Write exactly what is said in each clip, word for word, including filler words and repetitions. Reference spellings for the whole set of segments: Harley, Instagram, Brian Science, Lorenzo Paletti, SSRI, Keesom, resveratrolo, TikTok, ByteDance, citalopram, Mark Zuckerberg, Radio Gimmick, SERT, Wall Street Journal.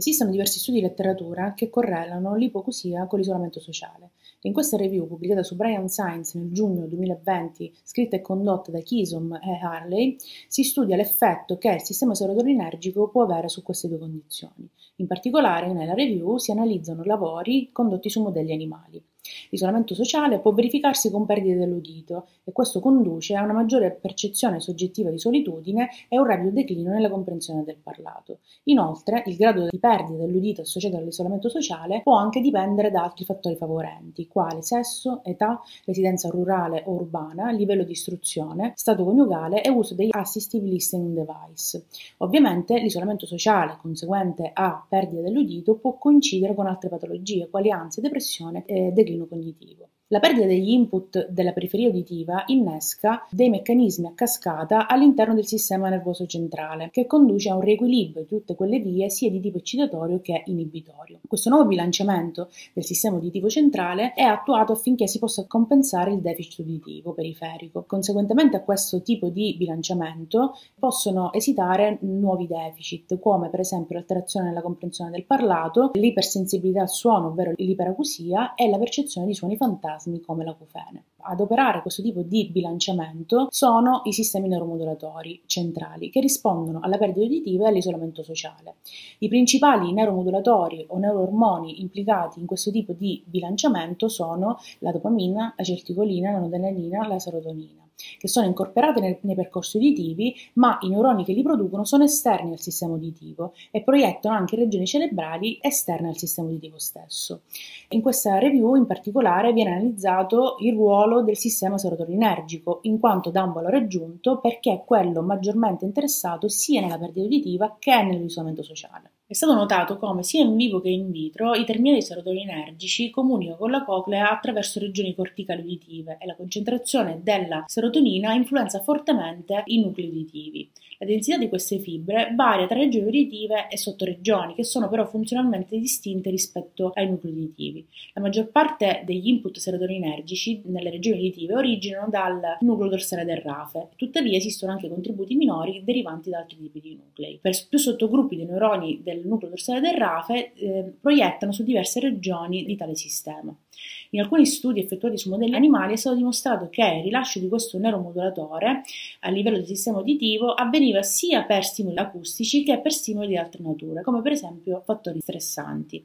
Esistono diversi studi di letteratura che correlano l'ipoacusia con l'isolamento sociale. In questa review, pubblicata su Brian Science nel giugno duemilaventi, scritta e condotta da Keesom e Harley, si studia l'effetto che il sistema serotoninergico può avere su queste due condizioni. In particolare, nella review si analizzano lavori condotti su modelli animali. L'isolamento sociale può verificarsi con perdite dell'udito e questo conduce a una maggiore percezione soggettiva di solitudine e un rapido declino nella comprensione del parlato. Inoltre, il grado di perdita dell'udito associato all'isolamento sociale può anche dipendere da altri fattori favorenti, quali sesso, età, residenza rurale o urbana, livello di istruzione, stato coniugale e uso degli assistive listening device. Ovviamente, l'isolamento sociale conseguente a perdita dell'udito può coincidere con altre patologie, quali ansia, depressione e declino cognitivo. La perdita degli input della periferia uditiva innesca dei meccanismi a cascata all'interno del sistema nervoso centrale, che conduce a un riequilibrio di tutte quelle vie sia di tipo eccitatorio che inibitorio. Questo nuovo bilanciamento del sistema uditivo centrale è attuato affinché si possa compensare il deficit uditivo periferico. Conseguentemente a questo tipo di bilanciamento possono esitare nuovi deficit, come per esempio l'alterazione nella comprensione del parlato, l'ipersensibilità al suono, ovvero l'iperacusia, e la percezione di suoni fantastici come l'acufene. Ad operare questo tipo di bilanciamento sono i sistemi neuromodulatori centrali che rispondono alla perdita uditiva e all'isolamento sociale. I principali neuromodulatori o neuroormoni implicati in questo tipo di bilanciamento sono la dopamina, la acetilcolina, l'adrenalina, la serotonina, che sono incorporate nei, nei percorsi uditivi, ma i neuroni che li producono sono esterni al sistema uditivo e proiettano anche regioni cerebrali esterne al sistema uditivo stesso. In questa review in particolare viene analizzato il ruolo del sistema serotoninergico, in quanto dà un valore aggiunto perché è quello maggiormente interessato sia nella perdita uditiva che nell'isolamento sociale. È stato notato come sia in vivo che in vitro i terminali serotoninergici comunicano con la coclea attraverso regioni corticali uditive e la concentrazione della serotonina influenza fortemente i nuclei uditivi. La densità di queste fibre varia tra regioni uditive e sottoregioni, che sono però funzionalmente distinte rispetto ai nuclei uditivi. La maggior parte degli input serotoninergici nelle regioni uditive originano dal nucleo dorsale del rafe, tuttavia esistono anche contributi minori derivanti da altri tipi di nuclei. Per più sottogruppi dei neuroni del Il nucleo dorsale del rafe eh, proiettano su diverse regioni di tale sistema. In alcuni studi effettuati su modelli animali è stato dimostrato che il rilascio di questo neuromodulatore a livello del sistema uditivo avveniva sia per stimoli acustici che per stimoli di altre nature, come per esempio fattori stressanti.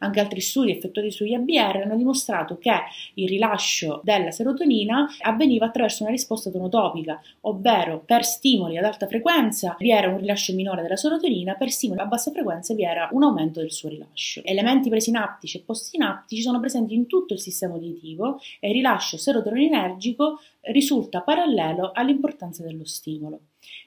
Anche altri studi effettuati sugli A B R hanno dimostrato che il rilascio della serotonina avveniva attraverso una risposta tonotopica, ovvero per stimoli ad alta frequenza vi era un rilascio minore della serotonina, per stimoli a bassa frequenza vi era un aumento del suo rilascio. Elementi presinaptici e postsinaptici sono presenti in tutto il sistema uditivo e il rilascio serotoninergico risulta parallelo all'importanza dello stimolo.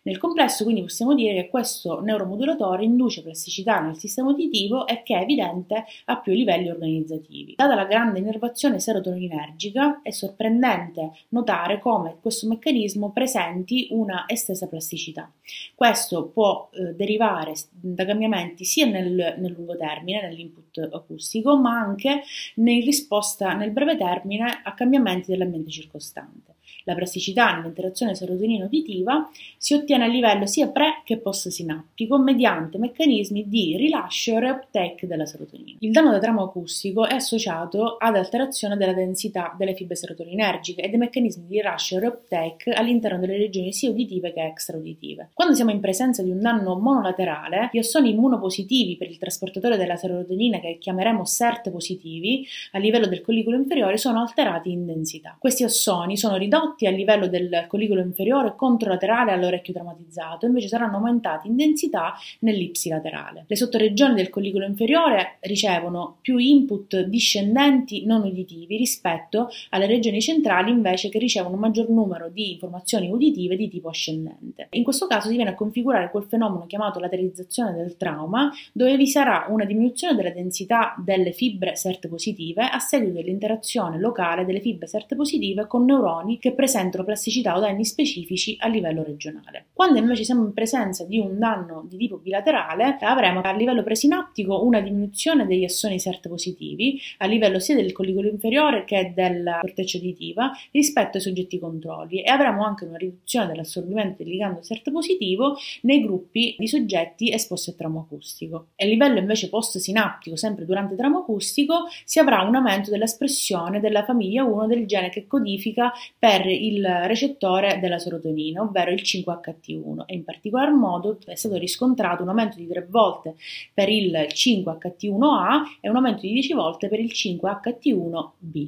Nel complesso, quindi, possiamo dire che questo neuromodulatore induce plasticità nel sistema uditivo e che è evidente a più livelli organizzativi. Data la grande innervazione serotoninergica, è sorprendente notare come questo meccanismo presenti una estesa plasticità. Questo può eh, derivare da cambiamenti sia nel, nel lungo termine, nell'input acustico, ma anche in risposta nel breve termine a cambiamenti dell'ambiente circostante. La plasticità nell'interazione serotonina uditiva si ottiene a livello sia pre che post-sinaptico mediante meccanismi di rilascio e reuptake della serotonina. Il danno da trauma acustico è associato ad alterazione della densità delle fibre serotoninergiche e dei meccanismi di rilascio e reuptake all'interno delle regioni sia uditive che extrauditive. Quando siamo in presenza di un danno monolaterale, gli assoni immunopositivi per il trasportatore della serotonina, che chiameremo S E R T positivi, a livello del collicolo inferiore sono alterati in densità. Questi assoni sono ridotti a livello del collicolo inferiore controlaterale all'orecchio traumatizzato, invece saranno aumentati in densità nell'ipsilaterale. Le sottoregioni del collicolo inferiore ricevono più input discendenti non uditivi rispetto alle regioni centrali, invece, che ricevono un maggior numero di informazioni uditive di tipo ascendente. In questo caso si viene a configurare quel fenomeno chiamato lateralizzazione del trauma, dove vi sarà una diminuzione della densità delle fibre S E R T positive a seguito dell'interazione locale delle fibre S E R T positive con neuroni che presentano plasticità o danni specifici a livello regionale. Quando invece siamo in presenza di un danno di tipo bilaterale, avremo a livello presinaptico una diminuzione degli assoni S E R T positivi, a livello sia del collicolo inferiore che della corteccia uditiva, rispetto ai soggetti controlli, e avremo anche una riduzione dell'assorbimento del ligando S E R T positivo nei gruppi di soggetti esposti al trauma acustico. E a livello invece post-sinaptico, sempre durante il trauma acustico, si avrà un aumento dell'espressione della famiglia uno del gene che codifica per il recettore della serotonina, ovvero il cinque H T uno, e in particolar modo è stato riscontrato un aumento di tre volte per il cinque H T uno A e un aumento di dieci volte per il cinque H T uno B.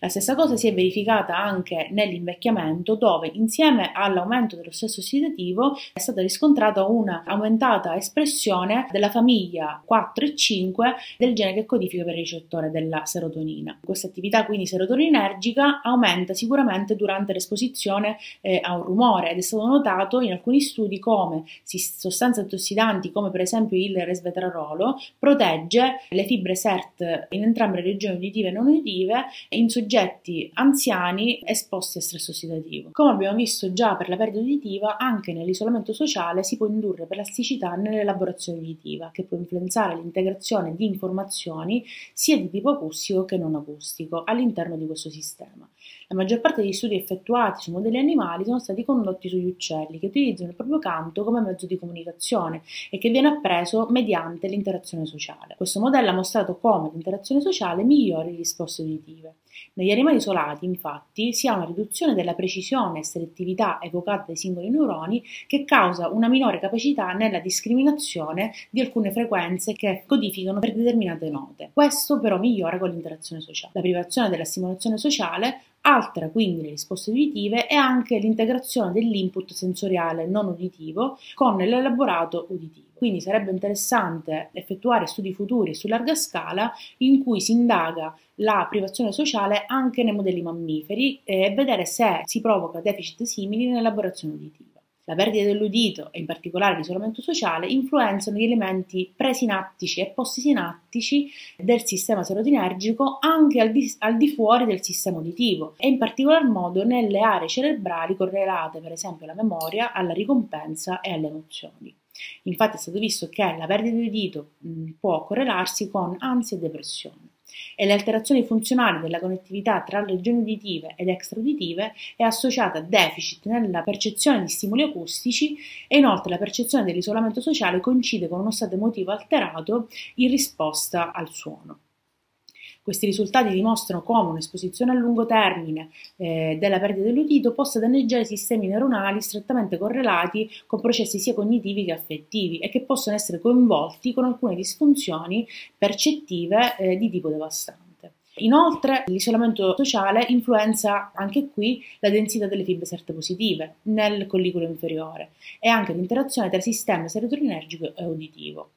La stessa cosa si è verificata anche nell'invecchiamento, dove insieme all'aumento dello stesso ossidativo è stata riscontrata una aumentata espressione della famiglia quattro e cinque del gene che codifica per il recettore della serotonina. Questa attività quindi serotoninergica aumenta sicuramente durante l'esposizione eh, a un rumore, ed è stato notato in alcuni studi come sostanze antiossidanti come per esempio il resveratrolo protegge le fibre S E R T in entrambe le regioni uditive e non uditive in soggetti anziani esposti a stress ossidativo. Come abbiamo visto già per la perdita uditiva, anche nell'isolamento sociale si può indurre plasticità nell'elaborazione uditiva, che può influenzare l'integrazione di informazioni sia di tipo acustico che non acustico all'interno di questo sistema. La maggior parte degli studi effettuati su modelli animali sono stati condotti sugli uccelli, che utilizzano il proprio canto come mezzo di comunicazione e che viene appreso mediante l'interazione sociale. Questo modello ha mostrato come l'interazione sociale migliori le risposte uditive. Negli animali isolati, infatti, si ha una riduzione della precisione e selettività evocata dai singoli neuroni, che causa una minore capacità nella discriminazione di alcune frequenze che codificano per determinate note. Questo però migliora con l'interazione sociale. La privazione della stimolazione sociale altera quindi le risposte uditive e anche l'integrazione dell'input sensoriale non uditivo con l'elaborato uditivo. Quindi sarebbe interessante effettuare studi futuri su larga scala in cui si indaga la privazione sociale anche nei modelli mammiferi e vedere se si provoca deficit simili nell'elaborazione uditiva. La perdita dell'udito e in particolare l'isolamento sociale influenzano gli elementi presinaptici e postsinaptici del sistema serotoninergico anche al di, al di fuori del sistema uditivo e in particolar modo nelle aree cerebrali correlate per esempio alla memoria, alla ricompensa e alle emozioni. Infatti è stato visto che la perdita dell'udito mh, può correlarsi con ansia e depressione. E le alterazioni funzionali della connettività tra regioni uditive ed extrauditive è associata a deficit nella percezione di stimoli acustici e inoltre la percezione dell'isolamento sociale coincide con uno stato emotivo alterato in risposta al suono. Questi risultati dimostrano come un'esposizione a lungo termine eh, della perdita dell'udito possa danneggiare sistemi neuronali strettamente correlati con processi sia cognitivi che affettivi e che possono essere coinvolti con alcune disfunzioni percettive eh, di tipo devastante. Inoltre l'isolamento sociale influenza anche qui la densità delle fibre S E R T positive nel collicolo inferiore e anche l'interazione tra sistema serotoninergico e uditivo.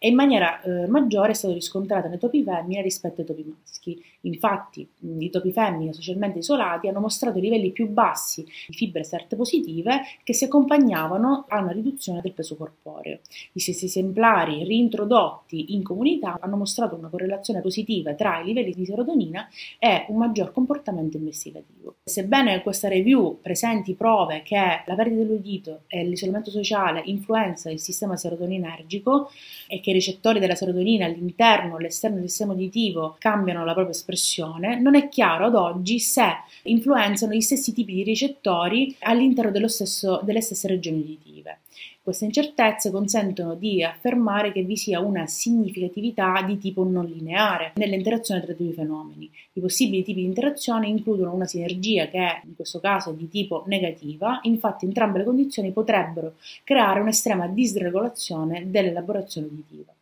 E in maniera eh, maggiore è stato riscontrato nei topi femmine rispetto ai topi maschi. Infatti i topi femmine socialmente isolati hanno mostrato livelli più bassi di fibre S E R T positive che si accompagnavano a una riduzione del peso corporeo. Gli stessi esemplari reintrodotti in comunità hanno mostrato una correlazione positiva tra i livelli di serotonina e un maggior comportamento investigativo. Sebbene questa review presenti prove che la perdita dell'udito e l'isolamento sociale influenza il sistema serotoninergico e che i recettori della serotonina all'interno e all'esterno del sistema uditivo cambiano la propria espressione, non è chiaro ad oggi se influenzano gli stessi tipi di recettori all'interno dello stesso, delle stesse regioni uditive. Queste incertezze consentono di affermare che vi sia una significatività di tipo non lineare nell'interazione tra i due fenomeni. I possibili tipi di interazione includono una sinergia che in questo caso è di tipo negativa, infatti entrambe le condizioni potrebbero creare un'estrema disregolazione dell'elaborazione uditiva.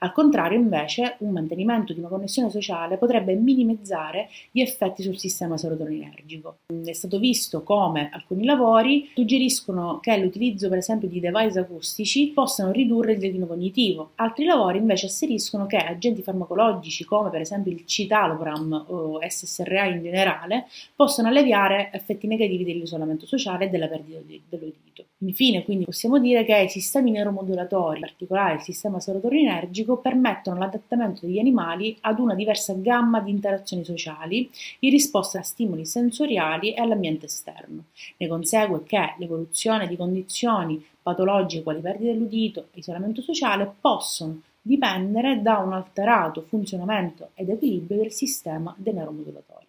Al contrario, invece, un mantenimento di una connessione sociale potrebbe minimizzare gli effetti sul sistema serotoninergico. È stato visto come alcuni lavori suggeriscono che l'utilizzo, per esempio, di device acustici possano ridurre il declino cognitivo. Altri lavori, invece, asseriscono che agenti farmacologici, come per esempio il citalopram o S S R I in generale, possono alleviare effetti negativi dell'isolamento sociale e della perdita dell'udito. Infine, quindi, possiamo dire che i sistemi neuromodulatori, in particolare il sistema serotoninergico, biologico permettono l'adattamento degli animali ad una diversa gamma di interazioni sociali in risposta a stimoli sensoriali e all'ambiente esterno. Ne consegue che l'evoluzione di condizioni patologiche quali perdita dell'udito e isolamento sociale possono dipendere da un alterato funzionamento ed equilibrio del sistema dei neuromodulatori.